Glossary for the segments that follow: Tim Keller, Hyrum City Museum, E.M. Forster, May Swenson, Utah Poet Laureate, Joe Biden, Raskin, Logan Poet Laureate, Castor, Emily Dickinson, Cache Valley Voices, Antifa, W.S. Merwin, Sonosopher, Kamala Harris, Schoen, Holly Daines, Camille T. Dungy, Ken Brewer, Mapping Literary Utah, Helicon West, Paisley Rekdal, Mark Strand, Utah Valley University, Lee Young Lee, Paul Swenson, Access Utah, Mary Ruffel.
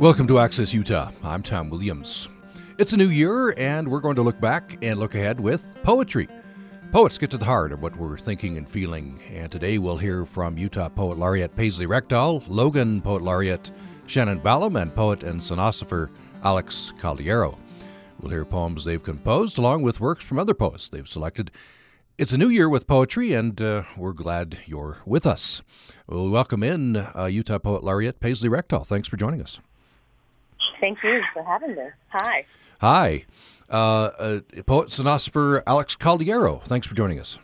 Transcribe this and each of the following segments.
Welcome to Access Utah. I'm Tom Williams. It's a new year, and we're going to look back and look ahead with poetry. Poets get to the heart of what we're thinking and feeling, and today we'll hear from Utah Poet Laureate Paisley Rekdal, Logan Poet Laureate Shanan Ballam, and poet and sonosopher Alex Caldiero. We'll hear poems they've composed along with works from other poets they've selected. It's a new year with poetry, and we're glad you're with us. We'll welcome in Utah Poet Laureate Paisley Rekdal. Thanks for joining us. Thank you for having me. Hi. Hi. Poet sonosopher Alex Caldiero. Thanks for joining us.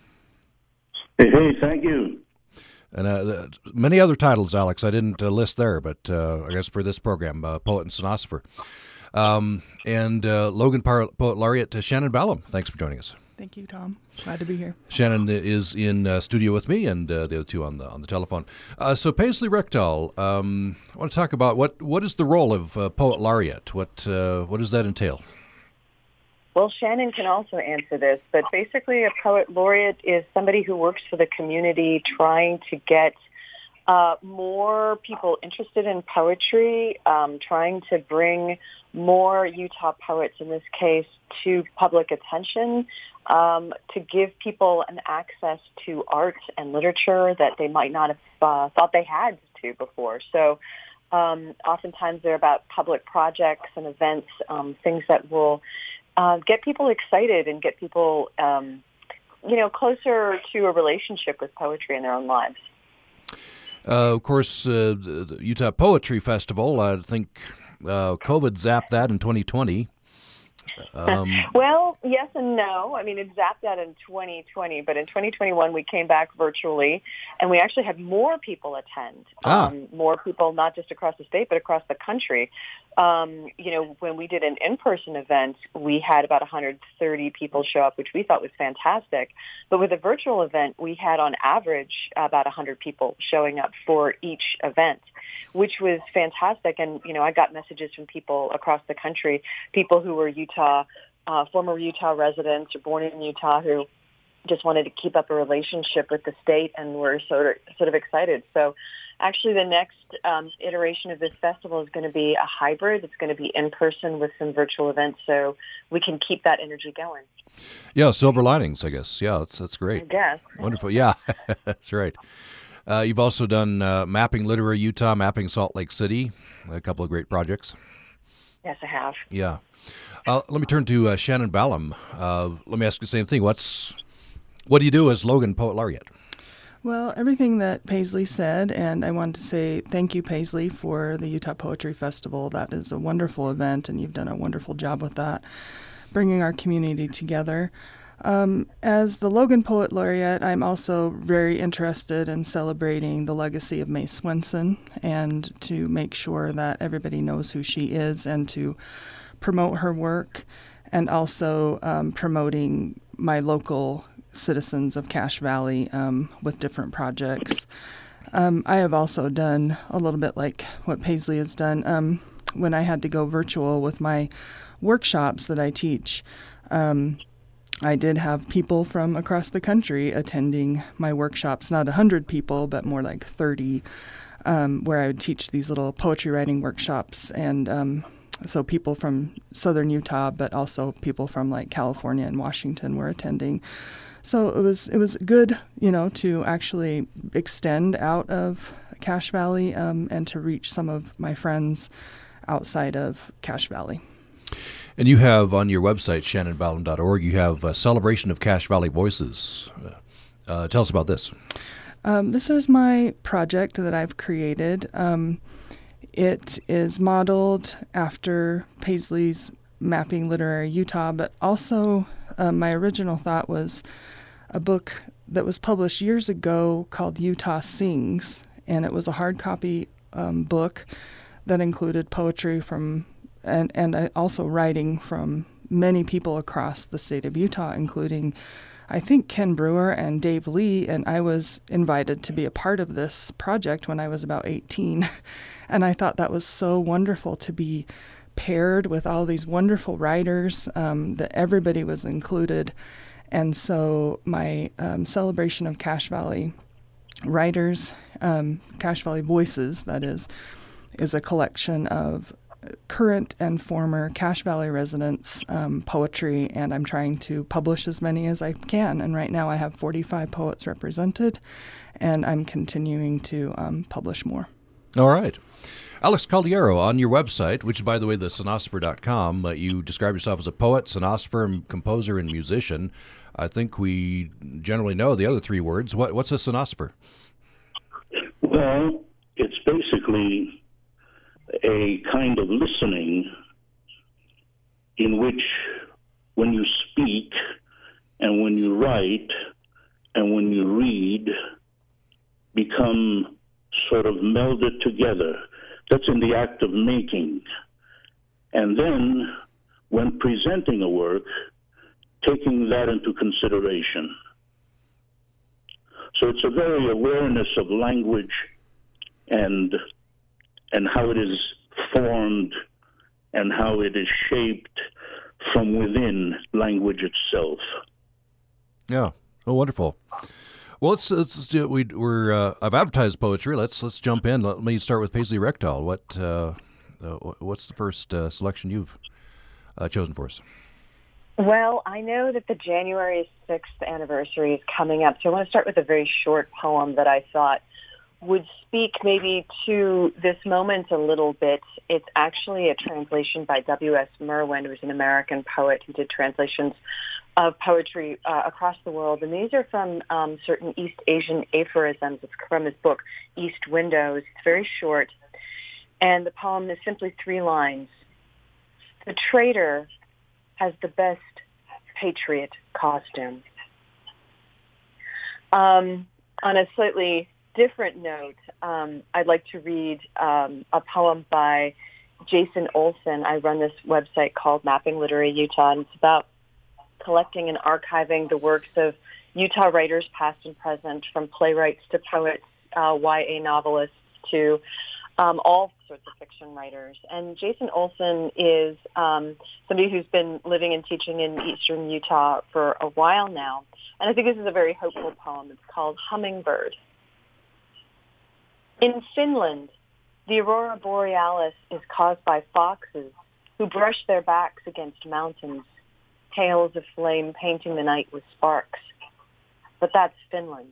Hey, thank you. And many other titles, Alex, I didn't list there, but I guess for this program, poet and sonosopher. And Logan Poet Laureate Shanan Ballam. Thanks for joining us. Thank you, Tom. Glad to be here. Shanan is in studio with me, and the other two on the telephone. So Paisley Rekdal, I want to talk about what is the role of Poet Laureate? What does that entail? Well, Shanan can also answer this, but basically a Poet Laureate is somebody who works for the community trying to get more people interested in poetry, trying to bring more Utah poets, in this case, to public attention, to give people an access to art and literature that they might not have thought they had to before. So oftentimes they're about public projects and events, things that will get people excited and get people closer to a relationship with poetry in their own lives. Of course, the Utah Poetry Festival, I think COVID zapped that in 2020. Well, yes and no. I mean, it zapped that in 2020, but in 2021 we came back virtually, and we actually had more people attend. More people, not just across the state, but across the country. When we did an in-person event, we had about 130 people show up, which we thought was fantastic. But with a virtual event, we had on average about 100 people showing up for each event, which was fantastic. And, I got messages from people across the country, people who were former Utah residents or born in Utah who just wanted to keep up a relationship with the state and were sort of excited. So actually the next iteration of this festival is going to be a hybrid. It's going to be in person with some virtual events, so we can keep that energy going. Yeah, silver linings, I guess. Yeah, that's great. I guess. Wonderful. Yeah, that's right. You've also done Mapping Literary Utah, Mapping Salt Lake City, a couple of great projects. Yes, I have. Yeah. Let me turn to Shanan Ballam. Let me ask you the same thing. What do you do as Logan Poet Laureate? Well, everything that Paisley said, and I wanted to say thank you, Paisley, for the Utah Poetry Festival. That is a wonderful event, and you've done a wonderful job with that, bringing our community together. As the Logan Poet Laureate, I'm also very interested in celebrating the legacy of May Swenson and to make sure that everybody knows who she is and to promote her work, and also promoting my local citizens of Cache Valley with different projects. I have also done a little bit like what Paisley has done. When I had to go virtual with my workshops that I teach, I did have people from across the country attending my workshops, not 100 people, but more like 30, where I would teach these little poetry writing workshops. And so people from southern Utah, but also people from like California and Washington were attending. So it was good, to actually extend out of Cache Valley and to reach some of my friends outside of Cache Valley. And you have on your website, shannanballam.org, you have a celebration of Cache Valley Voices. Tell us about this. This is my project that I've created. It is modeled after Paisley's Mapping Literary Utah, but also my original thought was a book that was published years ago called Utah Sings, and it was a hard copy book that included poetry from and also writing from many people across the state of Utah, including, I think, Ken Brewer and Dave Lee. And I was invited to be a part of this project when I was about 18. And I thought that was so wonderful to be paired with all these wonderful writers, that everybody was included. And so my celebration of Cache Valley writers, Cache Valley Voices, that is a collection of current and former Cache Valley residents poetry, and I'm trying to publish as many as I can. And right now I have 45 poets represented, and I'm continuing to publish more. All right. Alex Caldiero, on your website, which, by the way, the sonosopher.com, you describe yourself as a poet, sonosopher, composer, and musician. I think we generally know the other three words. What's a sonosopher? Well, it's basically a kind of listening in which when you speak and when you write and when you read become sort of melded together. That's in the act of making. And then when presenting a work, taking that into consideration. So it's a very awareness of language and how it is formed and how it is shaped from within language itself. Yeah. Oh, wonderful. Well, let's do it. I've advertised poetry. Let's jump in. Let me start with Paisley Rekdal. What's the first selection you've chosen for us? Well, I know that the January 6th anniversary is coming up, so I want to start with a very short poem that I thought would speak maybe to this moment a little bit. It's actually a translation by W.S. Merwin, who's an American poet who did translations of poetry across the world. And these are from certain East Asian aphorisms. It's from his book, East Windows. It's very short. And the poem is simply three lines. The traitor has the best patriot costume. On a slightly different note, I'd like to read a poem by Jason Olson. I run this website called Mapping Literary Utah, and it's about collecting and archiving the works of Utah writers past and present, from playwrights to poets, YA novelists to all sorts of fiction writers. And Jason Olson is somebody who's been living and teaching in eastern Utah for a while now. And I think this is a very hopeful poem. It's called Hummingbird. In Finland, the aurora borealis is caused by foxes who brush their backs against mountains, tails of flame painting the night with sparks. But that's Finland.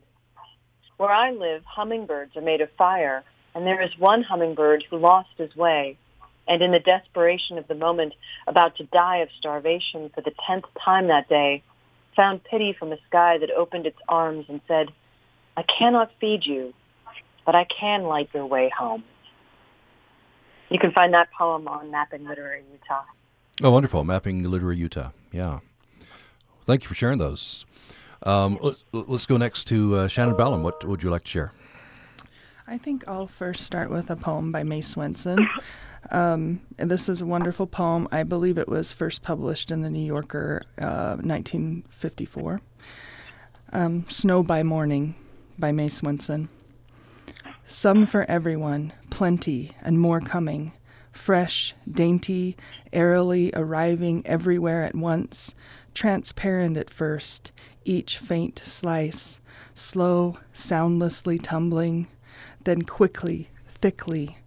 Where I live, hummingbirds are made of fire, and there is one hummingbird who lost his way, and in the desperation of the moment, about to die of starvation for the 10th time that day, found pity from a sky that opened its arms and said, "I cannot feed you, but I can light your way home." You can find that poem on Mapping Literary Utah. Oh, wonderful. Mapping Literary Utah. Yeah. Thank you for sharing those. Let's go next to Shanan Ballam. What would you like to share? I think I'll first start with a poem by May Swenson. And this is a wonderful poem. I believe it was first published in The New Yorker, 1954. Snow by Morning by May Swenson. Some for everyone, plenty, and more coming. Fresh, dainty, airily arriving everywhere at once. Transparent at first, each faint slice. Slow, soundlessly tumbling, then quickly, thickly.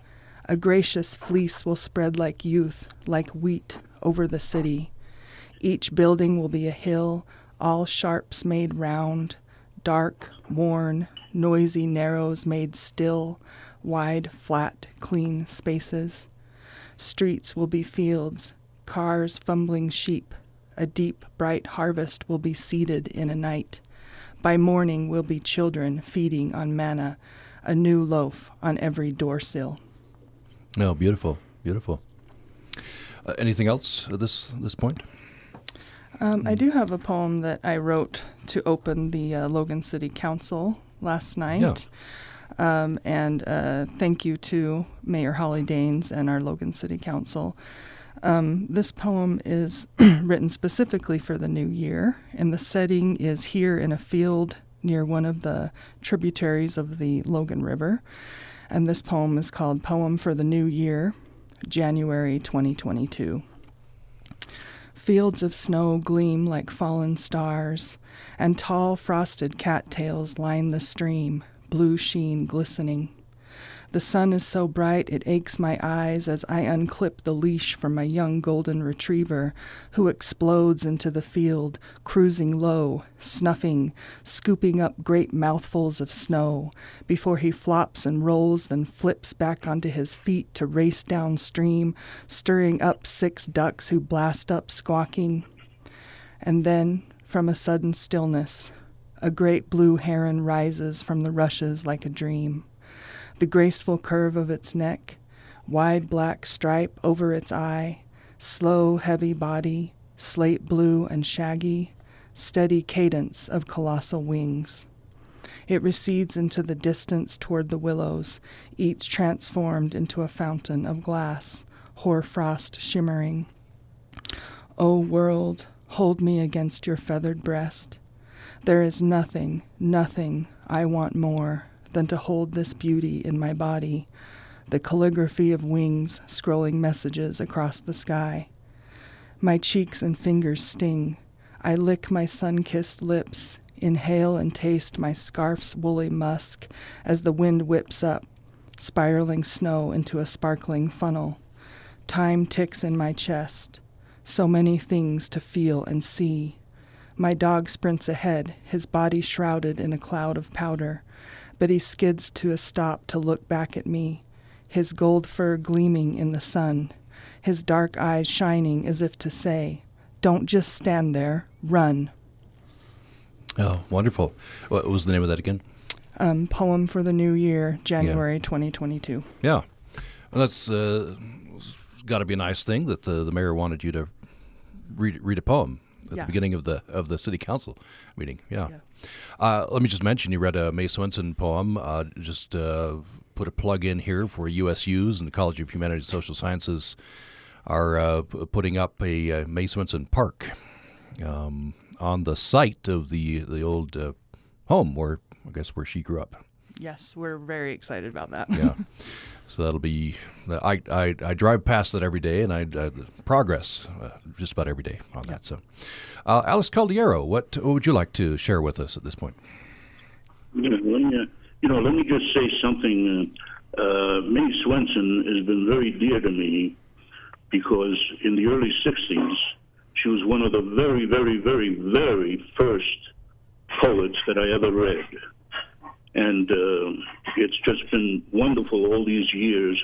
A gracious fleece will spread like youth, like wheat, over the city. Each building will be a hill, all sharps made round. Dark, worn, noisy narrows made still, wide, flat, clean spaces. Streets will be fields, cars fumbling sheep. A deep, bright harvest will be seeded in a night. By morning will be children feeding on manna, a new loaf on every doorsill. Oh, beautiful, beautiful. Anything else at this point? I do have a poem that I wrote to open the Logan City Council last night. Yeah. And thank you to Mayor Holly Daines and our Logan City Council. This poem is written specifically for the new year, and the setting is here in a field near one of the tributaries of the Logan River. And this poem is called Poem for the New Year, January 2022. Fields of snow gleam like fallen stars, and tall frosted cattails line the stream, blue sheen glistening. The sun is so bright it aches my eyes as I unclip the leash from my young golden retriever, who explodes into the field, cruising low, snuffing, scooping up great mouthfuls of snow, before he flops and rolls, then flips back onto his feet to race downstream, stirring up 6 ducks who blast up squawking. And then, from a sudden stillness, a great blue heron rises from the rushes like a dream. The graceful curve of its neck, wide black stripe over its eye, slow, heavy body, slate blue and shaggy, steady cadence of colossal wings. It recedes into the distance toward the willows, each transformed into a fountain of glass, hoarfrost shimmering. O world, hold me against your feathered breast. There is nothing, nothing I want more than to hold this beauty in my body, the calligraphy of wings scrolling messages across the sky. My cheeks and fingers sting. I lick my sun-kissed lips, inhale and taste my scarf's woolly musk as the wind whips up, spiraling snow into a sparkling funnel. Time ticks in my chest. So many things to feel and see. My dog sprints ahead, his body shrouded in a cloud of powder, but he skids to a stop to look back at me, his gold fur gleaming in the sun, his dark eyes shining as if to say, "Don't just stand there, run." Oh, wonderful. What was the name of that again? Poem for the New Year, January 2022. Yeah. Well, that's got to be a nice thing that the mayor wanted you to read a poem at the beginning of the city council meeting. Let me just mention, you read a May Swenson poem. Put a plug in here for USU's and the College of Humanities and Social Sciences are putting up a May Swenson Park on the site of the old home where she grew up. Yes, we're very excited about that. Yeah. So that'll be, I drive past that every day, and I progress just about every day on that. So, Alex Caldiero, what would you like to share with us at this point? Let me just say something. May Swenson has been very dear to me because in the early 60s, she was one of the very, very, very, very first poets that I ever read. And it's just been wonderful all these years.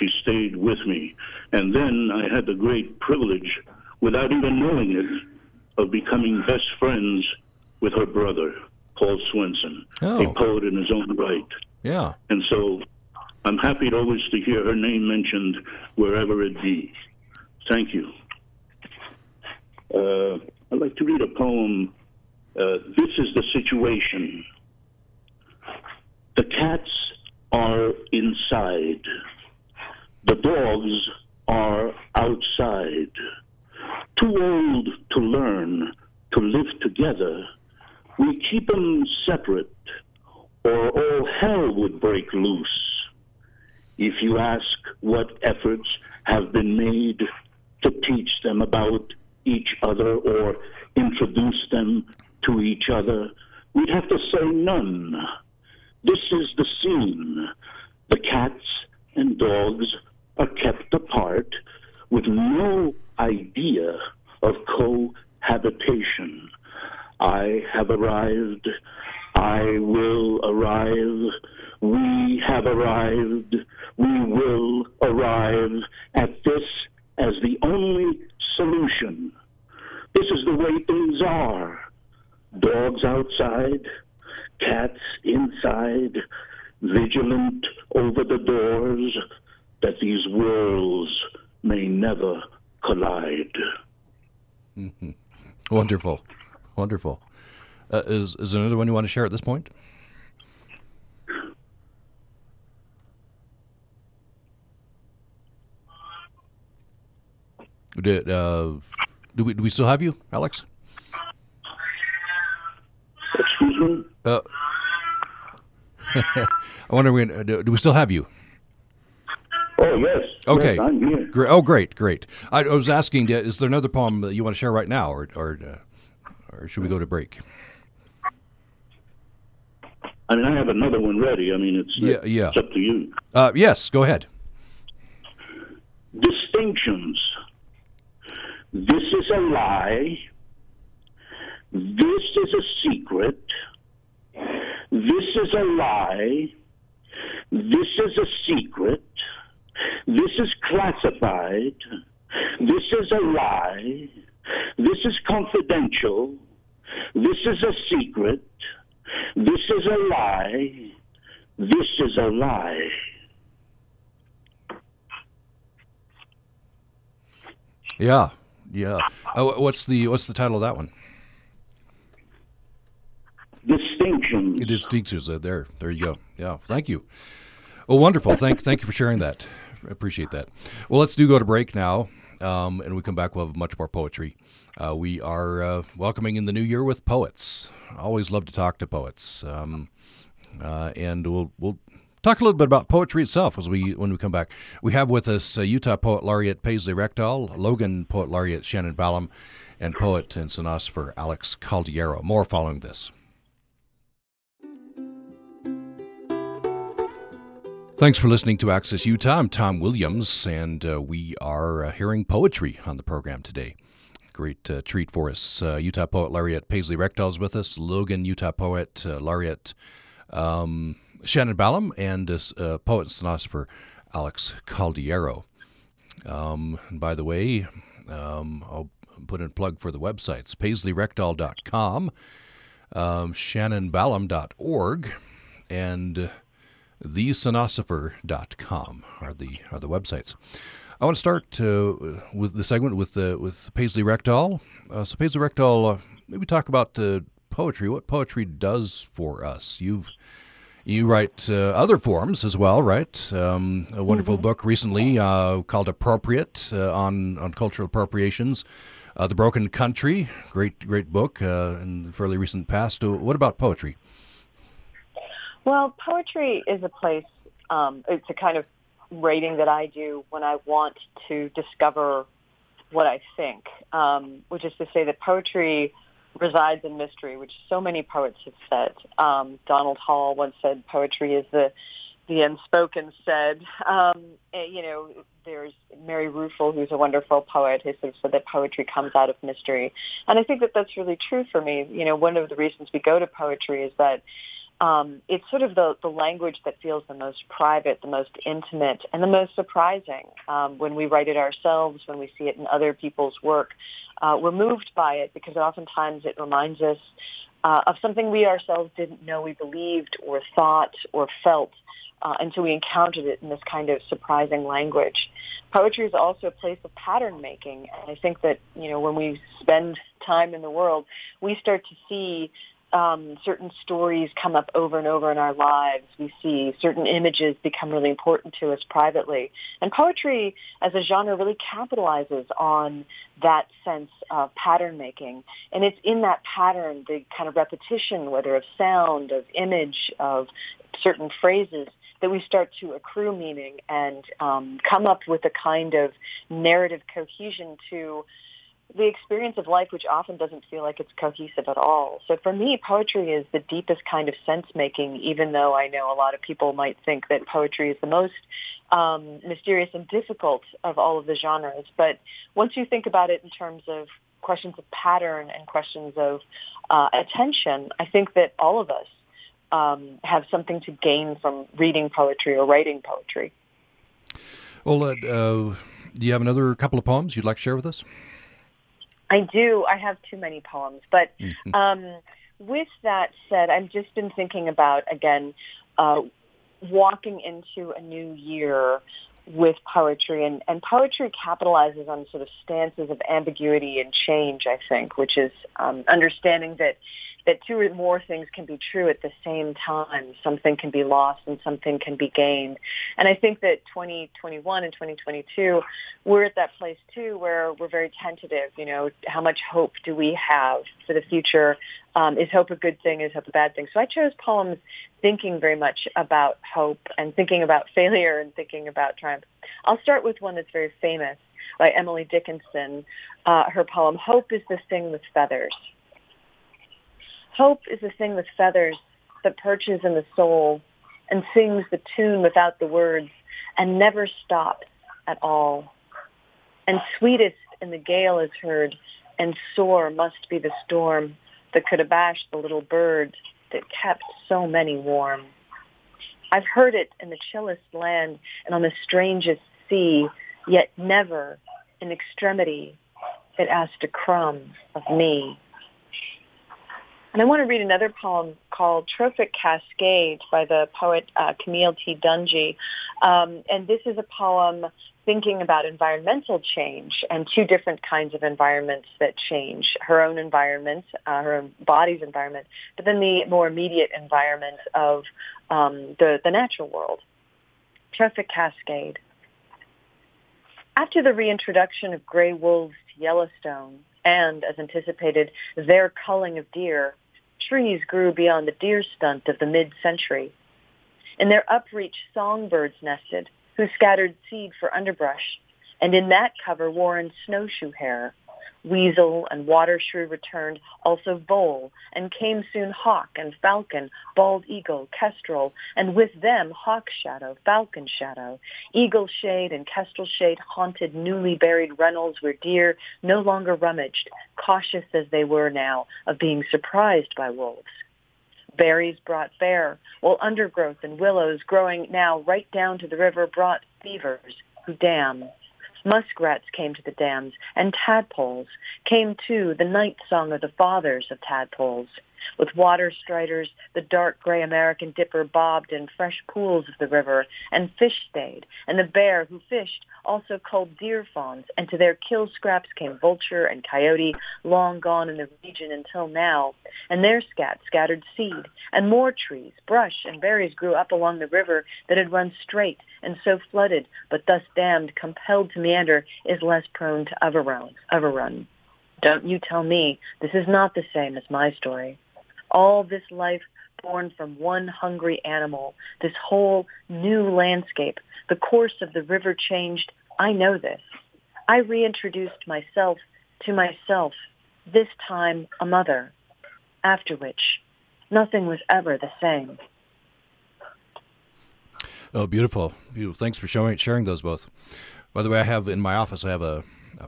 She stayed with me. And then I had the great privilege, without even knowing it, of becoming best friends with her brother, Paul Swenson, a poet in his own right. Yeah. And so I'm happy always to hear her name mentioned wherever it be. Thank you. I'd like to read a poem. This is the situation. The cats are inside. The dogs are outside. Too old to learn to live together. We keep them separate, or all hell would break loose. If you ask what efforts have been made to teach them about each other or introduce them to each other, we'd have to say none. This is the scene. The cats and dogs are kept apart with no idea of cohabitation. I have arrived. I will arrive. We have arrived. We will arrive at this as the only solution. This is the way things are. Dogs outside. Cats inside, vigilant over the doors, that these worlds may never collide. Mm-hmm. Wonderful, wonderful. Is there another one you want to share at this point? Do we still have you, Alex? Excuse me? I wonder, do we still have you? Oh, yes. Okay. Yes, I'm here. Great. I was asking, is there another poem that you want to share right now, or should we go to break? I mean, I have another one ready. I mean, it's up to you. Yes, go ahead. Distinctions. This is a lie. This is a secret. This is a lie. This is a secret. This is classified. This is a lie. This is confidential. This is a secret. This is a lie. This is a lie. Yeah, yeah. Oh, what's the title of that one? Distinctions. Distinctions. There you go. Yeah. Thank you. Well, wonderful. Thank you for sharing that. I appreciate that. Well, let's go to break now, and when we come back, we'll have much more poetry. We are welcoming in the new year with poets. Always love to talk to poets, and we'll talk a little bit about poetry itself when we come back. We have with us Utah Poet Laureate Paisley Rekdal, Logan Poet Laureate Shanan Ballam, and poet and sonosopher Alex Caldiero. More following this. Thanks for listening to Access Utah. I'm Tom Williams, and we are hearing poetry on the program today. Great treat for us. Utah Poet Laureate Paisley Rekdal is with us. Logan, Utah Poet Laureate Shanan Ballam, and poet and sonosopher Alex Caldiero. And by the way, I'll put in a plug for the websites, paisleyrechdahl.com, shananballam.org, and thesonosopher.com are the websites. I want to start with the segment with Paisley Rekdal. So Paisley Rekdal, maybe talk about poetry. What poetry does for us? You write other forms as well, right? A wonderful book recently called "Appropriate" on cultural appropriations. The Broken Country, great book in the fairly recent past. What about poetry? Well, poetry is a place, it's a kind of writing that I do when I want to discover what I think, which is to say that poetry resides in mystery, which so many poets have said. Donald Hall once said poetry is the unspoken said. There's Mary Ruffel, who's a wonderful poet, who sort of said that poetry comes out of mystery. And I think that that's really true for me. You know, one of the reasons we go to poetry is that it's sort of the language that feels the most private, the most intimate, and the most surprising. When we write it ourselves, when we see it in other people's work, we're moved by it because oftentimes it reminds us of something we ourselves didn't know we believed or thought or felt until we encountered it in this kind of surprising language. Poetry is also a place of pattern making, and I think that, you know, when we spend time in the world, we start to see certain stories come up over and over in our lives. We see certain images become really important to us privately. And poetry as a genre really capitalizes on that sense of pattern making. And it's in that pattern, the kind of repetition, whether of sound, of image, of certain phrases, that we start to accrue meaning and come up with a kind of narrative cohesion to the experience of life, which often doesn't feel like it's cohesive at all. So for me, poetry is the deepest kind of sense-making, even though I know a lot of people might think that poetry is the most mysterious and difficult of all of the genres. But once you think about it in terms of questions of pattern and questions of attention, I think that all of us have something to gain from reading poetry or writing poetry. Well, do you have another couple of poems you'd like to share with us? I do. I have too many poems. But with that said, I've just been thinking about, again, walking into a new year with poetry. And poetry capitalizes on sort of stances of ambiguity and change, I think, which is understanding that two or more things can be true at the same time. Something can be lost and something can be gained. And I think that 2021 and 2022, we're at that place, too, where we're very tentative. You know, how much hope do we have for the future? Is hope a good thing? Is hope a bad thing? So I chose poems thinking very much about hope and thinking about failure and thinking about triumph. I'll start with one that's very famous by Emily Dickinson, her poem, Hope is the Thing with Feathers. Hope is a thing with feathers that perches in the soul and sings the tune without the words and never stops at all. And sweetest in the gale is heard, and sore must be the storm that could abash the little bird that kept so many warm. I've heard it in the chillest land and on the strangest sea, yet never in extremity it asked a crumb of me. And I want to read another poem called Trophic Cascade by the poet Camille T. Dungy. And this is a poem thinking about environmental change and two different kinds of environments that change, her own environment, her own body's environment, but then the more immediate environment of the natural world. Trophic Cascade. After the reintroduction of gray wolves to Yellowstone and, as anticipated, their culling of deer, trees grew beyond the deer stunt of the mid-century. In their upreach, songbirds nested, who scattered seed for underbrush, and in that cover wore in snowshoe hare. Weasel and water shrew returned, also vole, and came soon hawk and falcon, bald eagle, kestrel, and with them hawk shadow, falcon shadow. Eagle shade and kestrel shade haunted newly buried runnels where deer no longer rummaged, cautious as they were now of being surprised by wolves. Berries brought bear, while undergrowth and willows growing now right down to the river brought beavers who dam. Muskrats came to the dams, and tadpoles came too, the night song of the fathers of tadpoles. With water striders, the dark gray American dipper bobbed in fresh pools of the river, and fish stayed, and the bear who fished also culled deer fawns, and to their kill scraps came vulture and coyote, long gone in the region until now, and their scat scattered seed, and more trees, brush, and berries grew up along the river that had run straight and so flooded, but thus dammed, compelled to meander, is less prone to overrun. Don't you tell me this is not the same as my story. All this life born from one hungry animal, this whole new landscape, the course of the river changed, I know this. I reintroduced myself to myself, this time a mother, after which nothing was ever the same. Oh, beautiful. Beautiful. Thanks for sharing those both. By the way, I have in my office, I have a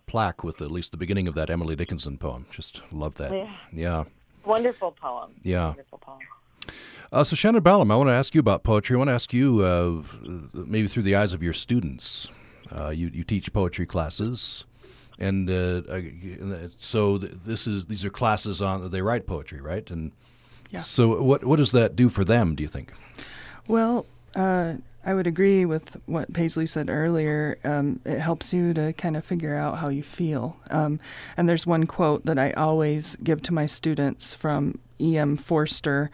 plaque with at least the beginning of that Emily Dickinson poem. Just love that. Yeah. Wonderful poem. Yeah. Wonderful poem. So Shanan Ballam, I want to ask you about poetry. I want to ask you, maybe through the eyes of your students. You teach poetry classes, and so these are classes on they write poetry, right? And yeah. So what does that do for them? Do you think? Well, I would agree with what Paisley said earlier. It helps you to kind of figure out how you feel. And there's one quote that I always give to my students from E.M. Forster,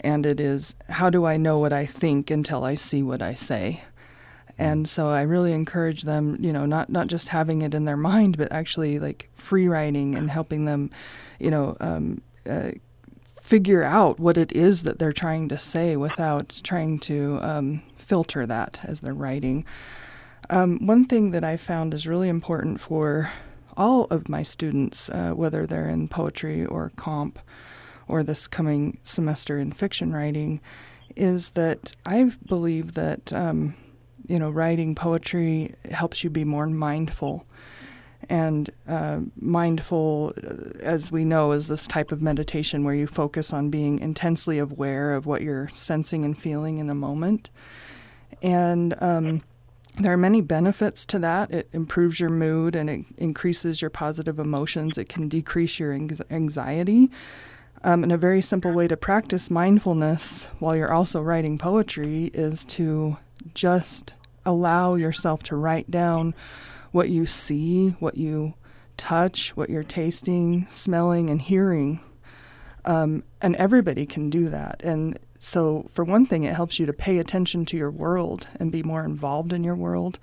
and it is, "How do I know what I think until I see what I say?" And so I really encourage them, not just having it in their mind, but actually like free writing and helping them, figure out what it is that they're trying to say without trying to filter that as they're writing. One thing that I found is really important for all of my students, whether they're in poetry or comp or this coming semester in fiction writing, is that I believe that, writing poetry helps you be more mindful. And mindful, as we know, is this type of meditation where you focus on being intensely aware of what you're sensing and feeling in a moment. And there are many benefits to that. It improves your mood and it increases your positive emotions. It can decrease your anxiety. And a very simple way to practice mindfulness while you're also writing poetry is to just allow yourself to write down what you see, what you touch, what you're tasting, smelling, and hearing. And everybody can do that. And so for one thing, it helps you to pay attention to your world and be more involved in your world.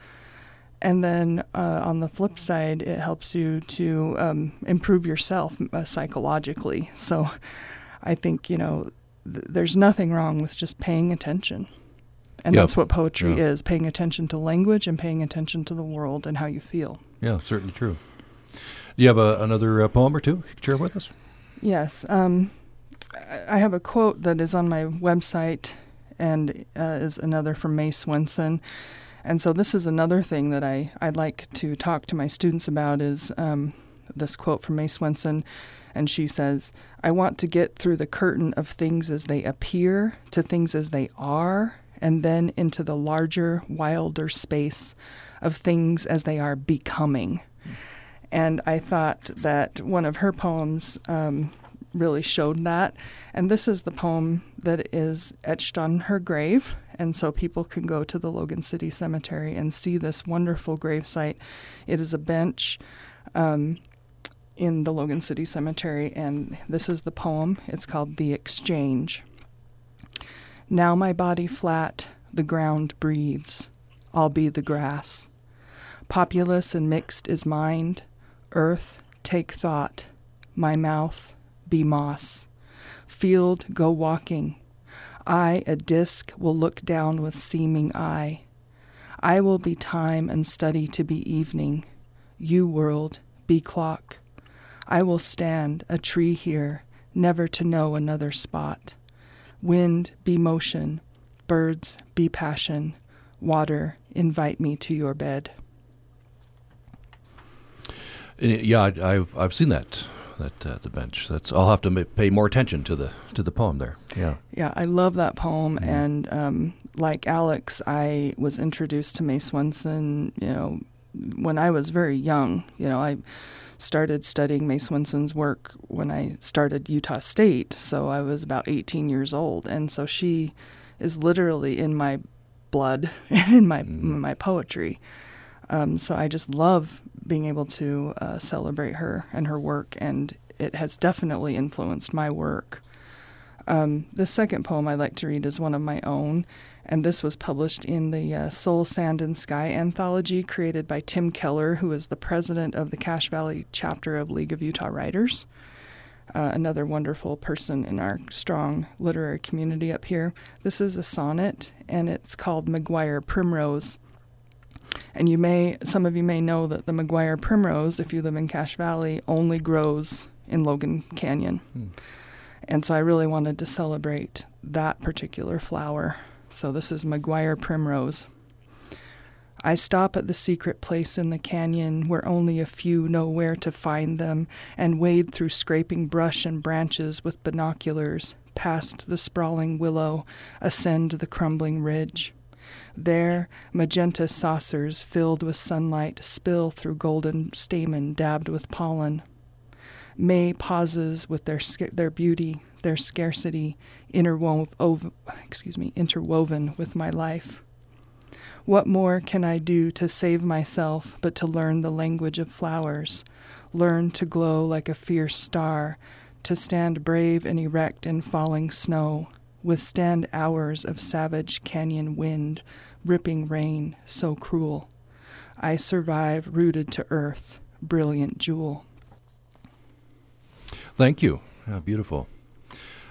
And then on the flip side, it helps you to improve yourself psychologically. So I think, there's nothing wrong with just paying attention. And That's what poetry is, paying attention to language and paying attention to the world and how you feel. Yeah, certainly true. Do you have another poem or two you can share with us? Yes. I have a quote that is on my website and is another from May Swenson. And so this is another thing that I like to talk to my students about is this quote from May Swenson. And she says, "I want to get through the curtain of things as they appear to things as they are, and then into the larger, wilder space of things as they are becoming." And I thought that one of her poems really showed that. And this is the poem that is etched on her grave. And so people can go to the Logan City Cemetery and see this wonderful gravesite. It is a bench in the Logan City Cemetery, and this is the poem. It's called "The Exchange." "Now my body flat, the ground breathes. I'll be the grass. Populous and mixed is mind. Earth, take thought. My mouth, be moss. Field, go walking. I, a disk, will look down with seeming eye. I will be time and study to be evening. You, world, be clock. I will stand, a tree here, never to know another spot. Wind, be motion. Birds, be passion. Water, invite me to your bed." Yeah, I've seen that. The bench. I'll have to pay more attention to the poem there. Yeah. Yeah, I love that poem, mm-hmm. And like Alex, I was introduced to May Swenson, when I was very young. I started studying May Swenson's work when I started Utah State, so I was about 18 years old, and so she is literally in my blood and in my my poetry. So I just love being able to celebrate her and her work, and it has definitely influenced my work. The second poem I'd like to read is one of my own, and this was published in the Soul, Sand, and Sky anthology created by Tim Keller, who is the president of the Cache Valley chapter of League of Utah Writers, another wonderful person in our strong literary community up here. This is a sonnet, and it's called "McGuire Primrose." And some of you may know that the McGuire primrose, if you live in Cache Valley, only grows in Logan Canyon. And so I really wanted to celebrate that particular flower. So this is "McGuire Primrose." "I stop at the secret place in the canyon where only a few know where to find them, and wade through scraping brush and branches with binoculars, past the sprawling willow, ascend the crumbling ridge. There, magenta saucers filled with sunlight spill through golden stamen dabbed with pollen. May pauses with their beauty, their scarcity, interwoven with my life. What more can I do to save myself but to learn the language of flowers, learn to glow like a fierce star, to stand brave and erect in falling snow, withstand hours of savage canyon wind, ripping rain so cruel. I survive rooted to earth, brilliant jewel." Thank you. Yeah, beautiful.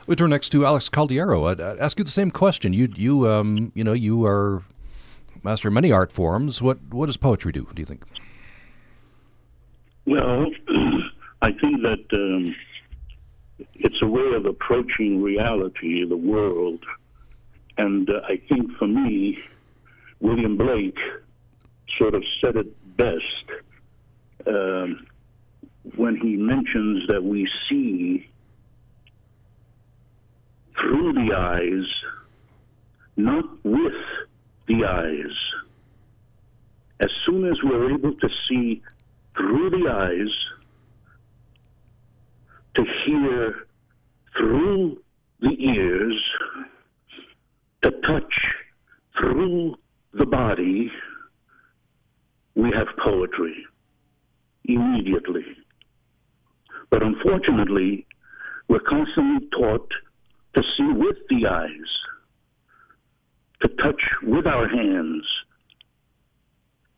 We turn next to Alex Caldiero. I'd ask you the same question. You are master of many art forms. What does poetry do you think? Well, I think that it's a way of approaching reality, the world. And I think for me, William Blake sort of said it best when he mentions that we see through the eyes, not with the eyes. As soon as we're able to see through the eyes, to hear through the ears, to touch through the body, we have poetry immediately. But unfortunately, we're constantly taught to see with the eyes, to touch with our hands,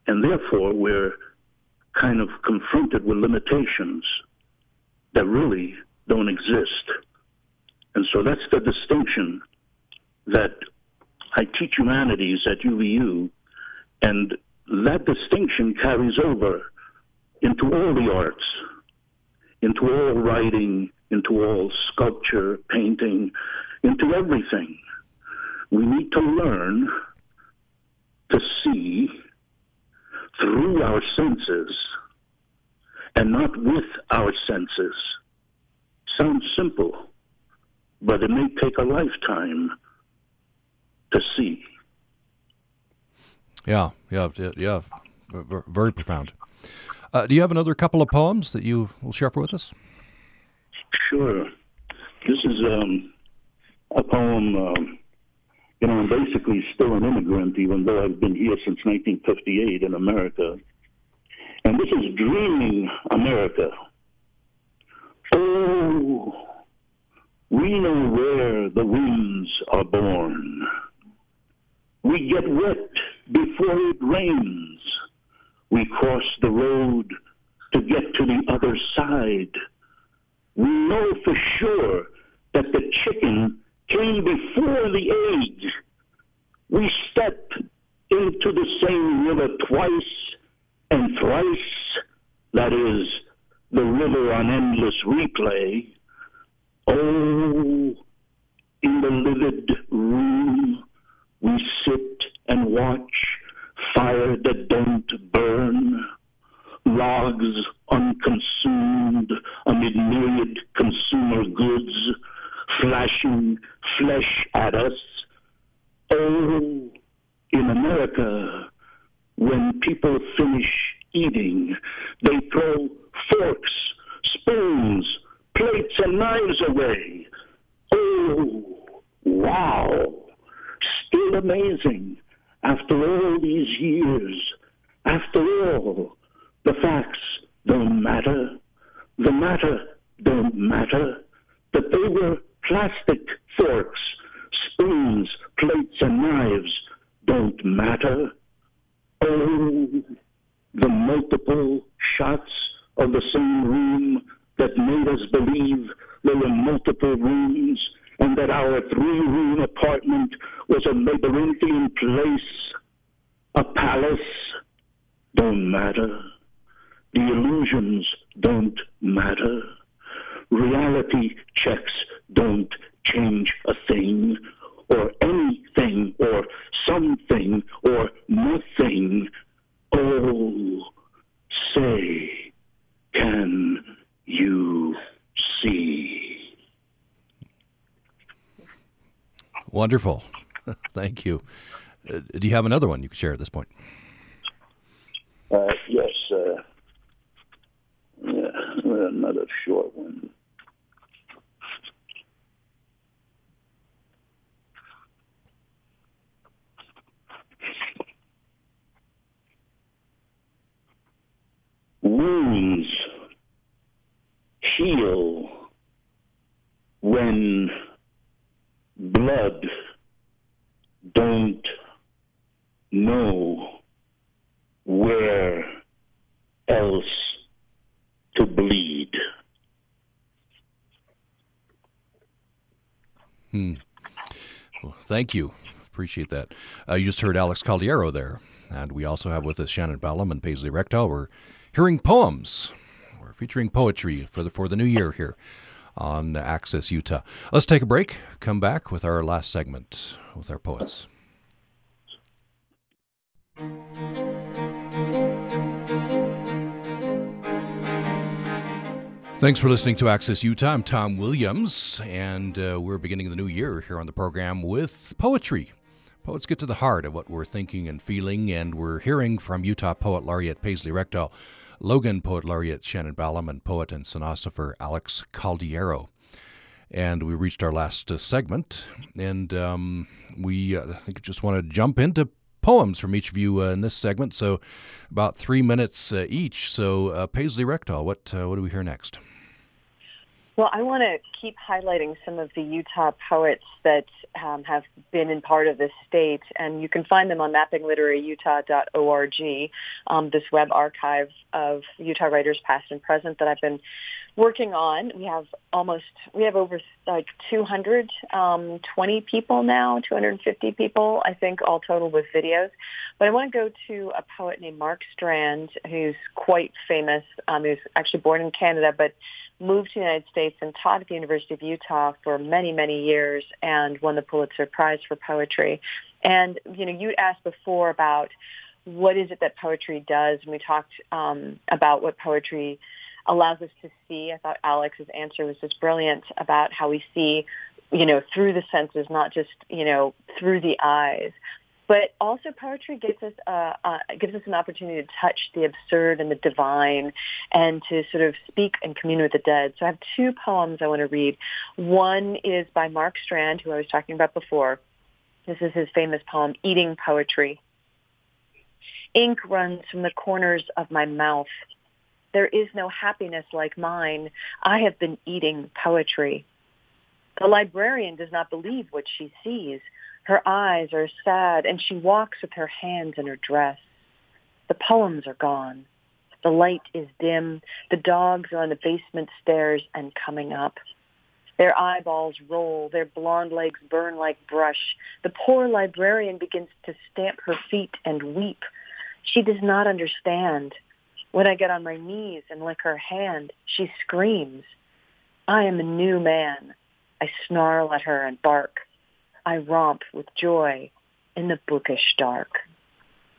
and therefore we're kind of confronted with limitations that really don't exist. And so that's the distinction that I teach humanities at UVU, and that distinction carries over into all the arts, into all writing, into all sculpture, painting, into everything. We need to learn to see through our senses and not with our senses. Sounds simple, but it may take a lifetime to see. Yeah. Very profound. Do you have another couple of poems that you will share with us? Sure. This is a poem, I'm basically still an immigrant, even though I've been here since 1958 in America. And this is Dreaming America. Oh, we know where the winds are born. We get wet before it rains. We cross the road to get to the other side. We know for sure that the chicken came before the egg. We step into the same river twice and thrice, that is, the river on endless replay. Oh, in the livid room, we sit and watch fire that don't burn, logs unconsumed amid myriad consumer goods, flashing flesh at us. Oh, in America, when people finish eating, they throw forks, spoons, plates, and knives away. Oh, wow. Still amazing after all these years. After all, the facts don't matter. The matter don't matter. That they were plastic forks, spoons, plates, and knives don't matter. Oh, the multiple shots of the same room that made us believe there were multiple rooms and that our three-room apartment was a labyrinthian place, a palace, don't matter. The illusions don't matter. Reality checks don't change a thing, or anything, or something, or nothing. Oh, say, can you see? Wonderful. Thank you. Do you have another one you could share at this point? Yes. Another short one. Wounds heal when blood don't know where else to bleed. Well, thank you. Appreciate that. You just heard Alex Caldiero there, and we also have with us Shanan Ballam and Paisley Rekdal. We're hearing poems. We're featuring poetry for the new year here on Access Utah. Let's take a break, come back with our last segment with our poets. Thanks for listening to Access Utah. I'm Tom Williams, and we're beginning the new year here on the program with poetry. Poets get to the heart of what we're thinking and feeling, and we're hearing from Utah Poet Laureate Paisley Rekdal, Logan Poet Laureate Shanan Ballam, and poet and sonosopher Alex Caldiero. And we reached our last segment, and I think just want to jump into poems from each of you in this segment. So about 3 minutes each. So Paisley Rekdal, what do we hear next? Well, I want to keep highlighting some of the Utah poets that have been in part of this state, and you can find them on mappingliteraryutah.org, this web archive of Utah writers past and present that I've been working on. We have over like 220 people now, 250 people, I think, all total with videos. But I want to go to a poet named Mark Strand, who's quite famous, who's actually born in Canada, but moved to the United States and taught at the University of Utah for many, many years and won the Pulitzer Prize for poetry. And, you know, you asked before about what is it that poetry does, and we talked about what poetry allows us to see. I thought Alex's answer was just brilliant about how we see, you know, through the senses, not just, you know, through the eyes. But also poetry gives us an opportunity to touch the absurd and the divine and to sort of speak and commune with the dead. So I have two poems I want to read. One is by Mark Strand, who I was talking about before. This is his famous poem, Eating Poetry. Ink runs from the corners of my mouth. There is no happiness like mine. I have been eating poetry. The librarian does not believe what she sees. Her eyes are sad, and she walks with her hands in her dress. The poems are gone. The light is dim. The dogs are on the basement stairs and coming up. Their eyeballs roll. Their blonde legs burn like brush. The poor librarian begins to stamp her feet and weep. She does not understand. When I get on my knees and lick her hand, she screams. I am a new man. I snarl at her and bark. I romp with joy in the bookish dark.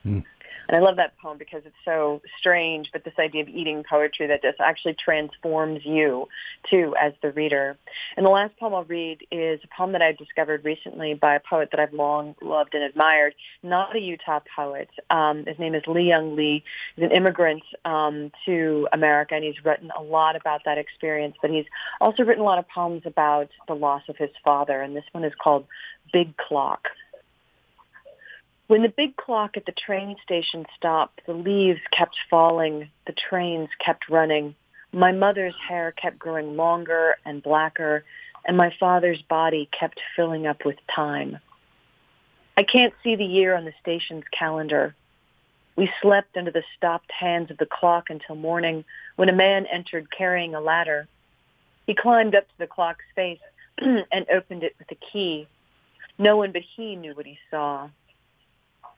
Mm. And I love that poem because it's so strange, but this idea of eating poetry that just actually transforms you, too, as the reader. And the last poem I'll read is a poem that I discovered recently by a poet that I've long loved and admired, not a Utah poet. His name is Lee Young Lee. He's an immigrant to America, and he's written a lot about that experience, but he's also written a lot of poems about the loss of his father, and this one is called Big Clock. When the big clock at the train station stopped, the leaves kept falling, the trains kept running. My mother's hair kept growing longer and blacker, and my father's body kept filling up with time. I can't see the year on the station's calendar. We slept under the stopped hands of the clock until morning, when a man entered carrying a ladder. He climbed up to the clock's face and opened it with a key. No one but he knew what he saw.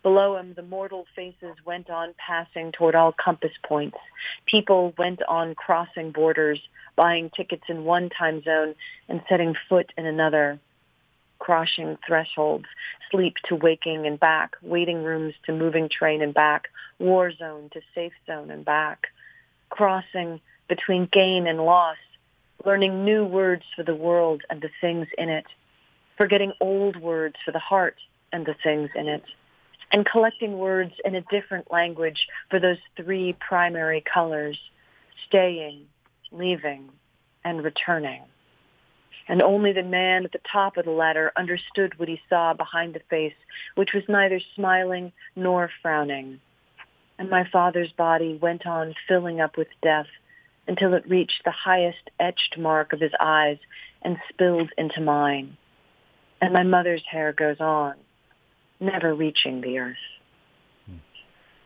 Below him, the mortal faces went on passing toward all compass points. People went on crossing borders, buying tickets in one time zone and setting foot in another, crossing thresholds, sleep to waking and back, waiting rooms to moving train and back, war zone to safe zone and back, crossing between gain and loss, learning new words for the world and the things in it, forgetting old words for the heart and the things in it, and collecting words in a different language for those three primary colors, staying, leaving, and returning. And only the man at the top of the ladder understood what he saw behind the face, which was neither smiling nor frowning. And my father's body went on filling up with death until it reached the highest etched mark of his eyes and spilled into mine. And my mother's hair goes on, never reaching the earth.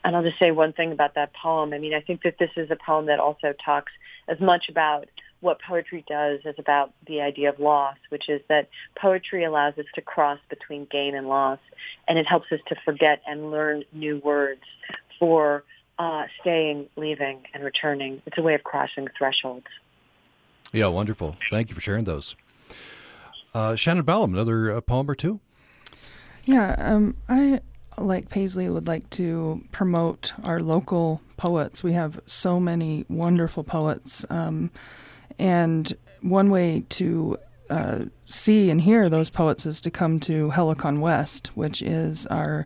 And I'll just say one thing about that poem. I mean, I think that this is a poem that also talks as much about what poetry does as about the idea of loss, which is that poetry allows us to cross between gain and loss, and it helps us to forget and learn new words for staying, leaving, and returning. It's a way of crossing thresholds. Yeah, wonderful. Thank you for sharing those. Shanan Ballam, another poem or two? Yeah, I, like Paisley, would like to promote our local poets. We have so many wonderful poets, and one way to see and hear those poets is to come to Helicon West, which is our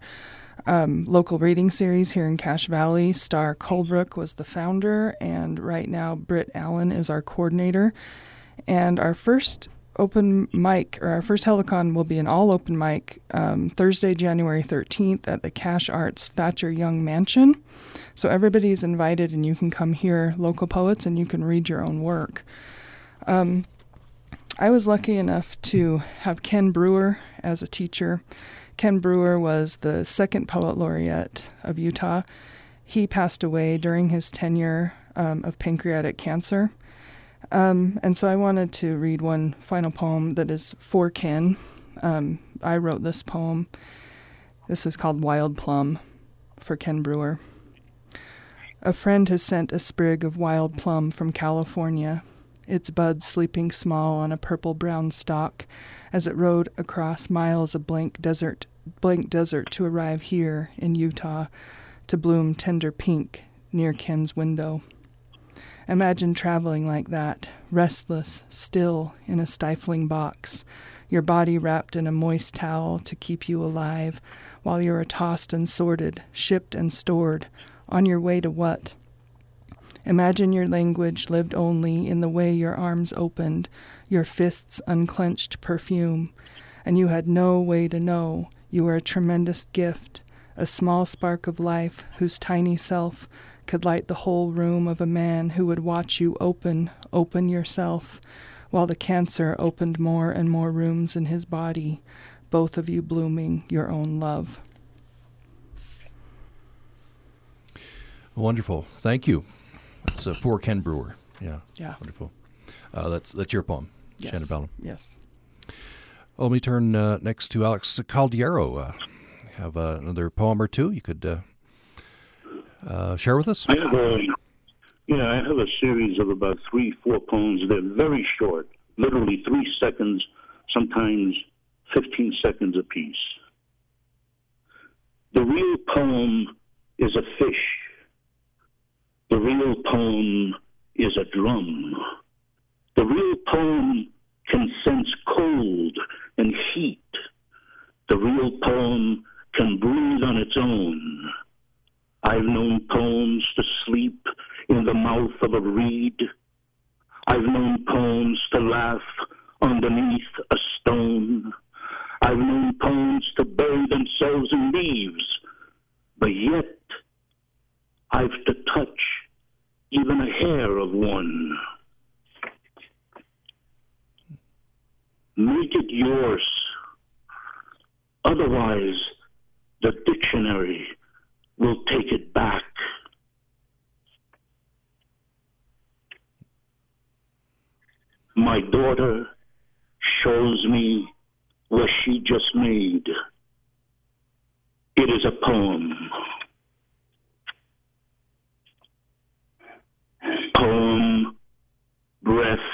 local reading series here in Cache Valley. Star Coldbrook was the founder, and right now Britt Allen is our coordinator. And our first open mic, or our first Helicon, will be an all open mic Thursday, January 13th at the Cache Arts Thatcher Young Mansion. So everybody's invited, and you can come hear local poets and you can read your own work. I was lucky enough to have Ken Brewer as a teacher. Ken Brewer was the second Poet Laureate of Utah. He passed away during his tenure of pancreatic cancer. And so I wanted to read one final poem that is for Ken. I wrote this poem. This is called Wild Plum, for Ken Brewer. A friend has sent a sprig of wild plum from California. its buds sleeping small on a purple-brown stalk as it rode across miles of blank desert to arrive here in Utah to bloom tender pink near Ken's window. Imagine traveling like that, restless, still, in a stifling box, your body wrapped in a moist towel to keep you alive, while you are tossed and sorted, shipped and stored, on your way to what? Imagine your language lived only in the way your arms opened, your fists unclenched perfume, and you had no way to know you were a tremendous gift, a small spark of life whose tiny self could light the whole room of a man who would watch you open yourself, while the cancer opened more and more rooms in his body, both of you blooming your own love. Wonderful. Thank you. It's for Ken Brewer. Yeah. Yeah. Wonderful. That's your poem, yes. Shanan Ballam. Yes. Well, let me turn next to Alex Caldiero. Have another poem or two you could... share with us? I have a series of about 3-4 poems. They're very short, literally 3 seconds, sometimes 15 seconds apiece. The real poem is a fish. The real poem is a drum. The real poem can sense cold and heat. The real poem can breathe on its own. I've known poems to sleep in the mouth of a reed. I've known poems to laugh underneath a stone. I've known poems to bury themselves in leaves. But yet, I've to touch even a hair of one. Make it yours. Otherwise, the dictionary we'll take it back. My daughter shows me what she just made. It is a poem. Poem, breath.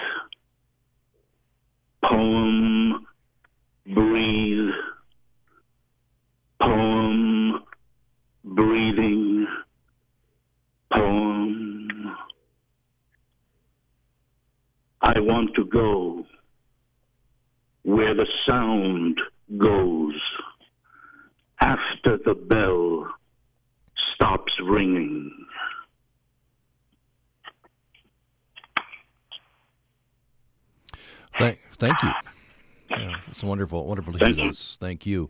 Poem, breathe. Poem, breathing, poem. I want to go where the sound goes after the bell stops ringing. Thank you. Yeah, it's wonderful to hear those. Thank you.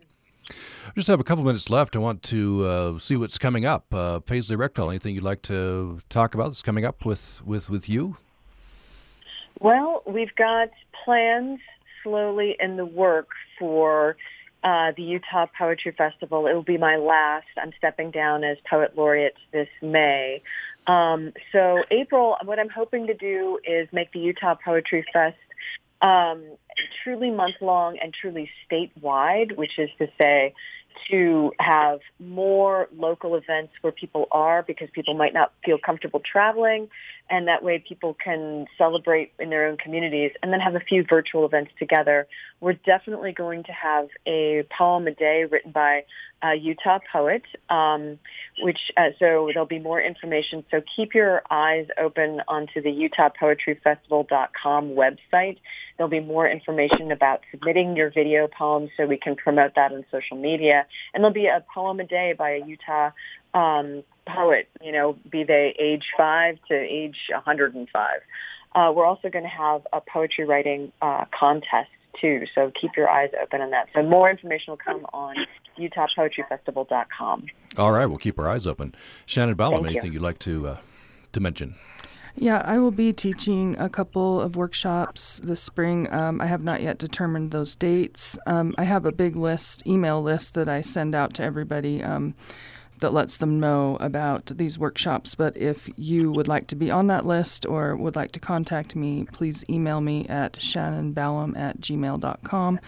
I just have a couple minutes left. I want to see what's coming up. Paisley Rekdal, anything you'd like to talk about that's coming up with you? Well, we've got plans slowly in the work for the Utah Poetry Festival. It will be my last. I'm stepping down as Poet Laureate this May. So April, what I'm hoping to do is make the Utah Poetry Fest truly month-long and truly statewide, which is to say to have more local events where people are, because people might not feel comfortable traveling, and that way people can celebrate in their own communities, and then have a few virtual events together. We're definitely going to have a poem a day written by a Utah poet, so there'll be more information. So keep your eyes open onto the utahpoetryfestival.com website. There'll be more information about submitting your video poems so we can promote that on social media. And there'll be a poem a day by a Utah poet, be they age 5 to age 105. We're also going to have a poetry writing contest too, so keep your eyes open on that. So more information will come on utahpoetryfestival.com. All right, we'll keep our eyes open. Shanan Ballam, anything you'd like to mention? Yeah, I will be teaching a couple of workshops this spring. I have not yet determined those dates. I have a big email list that I send out to everybody that lets them know about these workshops. But if you would like to be on that list or would like to contact me, please email me at shananballam@gmail.com.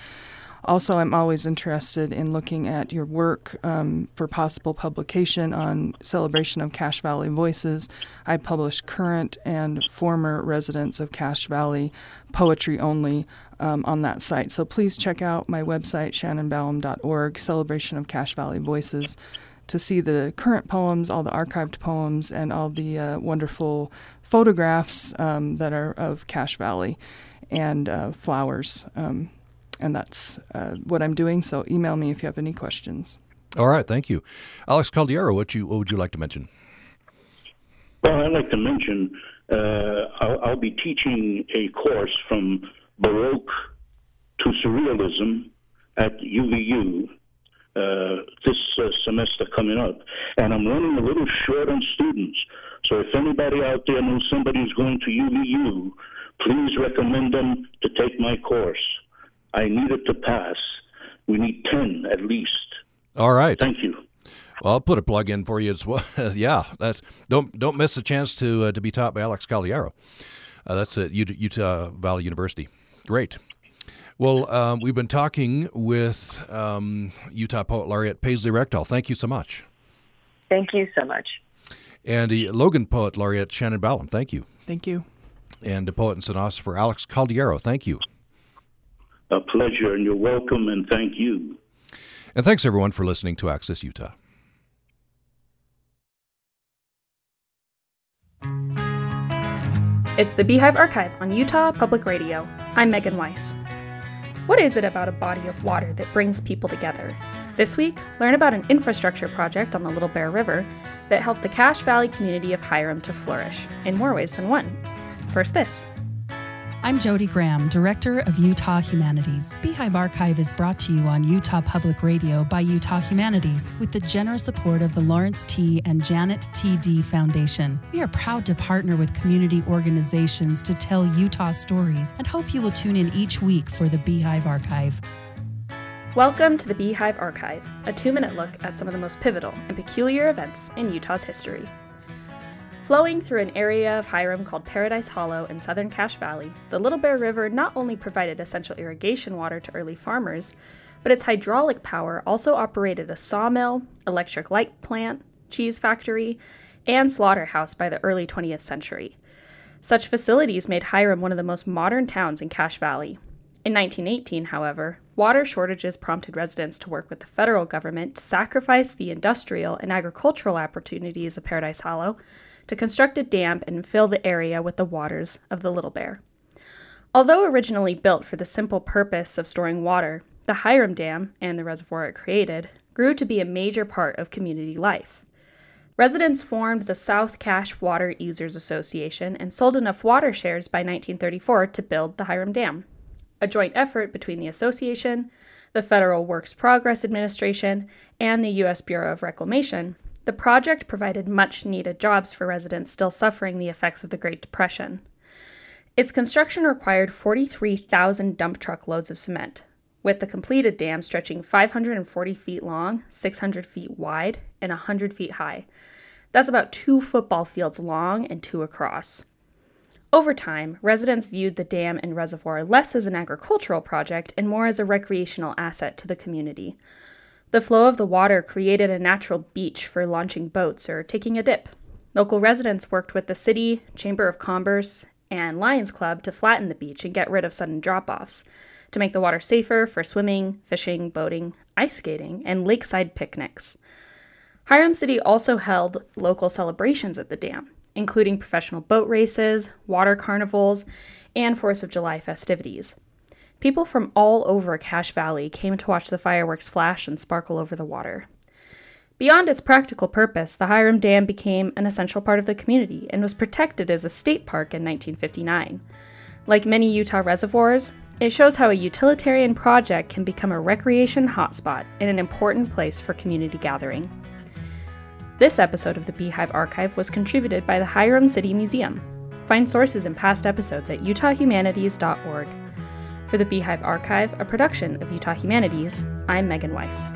Also, I'm always interested in looking at your work for possible publication on celebration of Cache Valley Voices. I publish current and former residents of Cache Valley poetry only on that site. So please check out my website, shannonballam.org, Celebration of Cache Valley Voices, to see the current poems, all the archived poems, and all the wonderful photographs that are of Cache Valley and flowers. And that's what I'm doing, so email me if you have any questions. All right, thank you. Alex Caldiero, what would you like to mention? Well, I'd like to mention I'll be teaching a course from Baroque to Surrealism at UVU this semester coming up, and I'm running a little short on students. So if anybody out there knows somebody who's going to UVU, please recommend them to take my course. I need it to pass. We need 10 at least. All right. Thank you. Well, I'll put a plug in for you as well. Yeah, that's don't miss the chance to be taught by Alex Caldiero. That's at Utah Valley University. Great. Well, we've been talking with Utah Poet Laureate Paisley Rekdal. Thank you so much. Thank you so much. And the Logan Poet Laureate Shanan Ballam. Thank you. Thank you. And the poet and sonosopher Alex Caldiero. Thank you. A pleasure, and you're welcome, and thank you. And thanks, everyone, for listening to Access Utah. It's the Beehive Archive on Utah Public Radio. I'm Megan Weiss. What is it about a body of water that brings people together? This week, learn about an infrastructure project on the Little Bear River that helped the Cache Valley community of Hyrum to flourish in more ways than one. First, this. I'm Jody Graham, Director of Utah Humanities. Beehive Archive is brought to you on Utah Public Radio by Utah Humanities with the generous support of the Lawrence T. and Janet T. D. Foundation. We are proud to partner with community organizations to tell Utah stories and hope you will tune in each week for the Beehive Archive. Welcome to the Beehive Archive, a 2-minute look at some of the most pivotal and peculiar events in Utah's history. Flowing through an area of Hyrum called Paradise Hollow in southern Cache Valley, the Little Bear River not only provided essential irrigation water to early farmers, but its hydraulic power also operated a sawmill, electric light plant, cheese factory, and slaughterhouse by the early 20th century. Such facilities made Hyrum one of the most modern towns in Cache Valley. In 1918, however, water shortages prompted residents to work with the federal government to sacrifice the industrial and agricultural opportunities of Paradise Hollow to construct a dam and fill the area with the waters of the Little Bear. Although originally built for the simple purpose of storing water, the Hyrum Dam, and the reservoir it created, grew to be a major part of community life. Residents formed the South Cache Water Users Association and sold enough water shares by 1934 to build the Hyrum Dam, a joint effort between the association, the Federal Works Progress Administration, and the U.S. Bureau of Reclamation. The project provided much-needed jobs for residents still suffering the effects of the Great Depression. Its construction required 43,000 dump truck loads of cement, with the completed dam stretching 540 feet long, 600 feet wide, and 100 feet high. That's about 2 football fields long and 2 across. Over time, residents viewed the dam and reservoir less as an agricultural project and more as a recreational asset to the community. The flow of the water created a natural beach for launching boats or taking a dip. Local residents worked with the city, Chamber of Commerce, and Lions Club to flatten the beach and get rid of sudden drop-offs, to make the water safer for swimming, fishing, boating, ice skating, and lakeside picnics. Hyrum City also held local celebrations at the dam, including professional boat races, water carnivals, and 4th of July festivities. People from all over Cache Valley came to watch the fireworks flash and sparkle over the water. Beyond its practical purpose, the Hyrum Dam became an essential part of the community and was protected as a state park in 1959. Like many Utah reservoirs, it shows how a utilitarian project can become a recreation hotspot and an important place for community gathering. This episode of the Beehive Archive was contributed by the Hyrum City Museum. Find sources and past episodes at utahhumanities.org. For the Beehive Archive, a production of Utah Humanities, I'm Megan Weiss.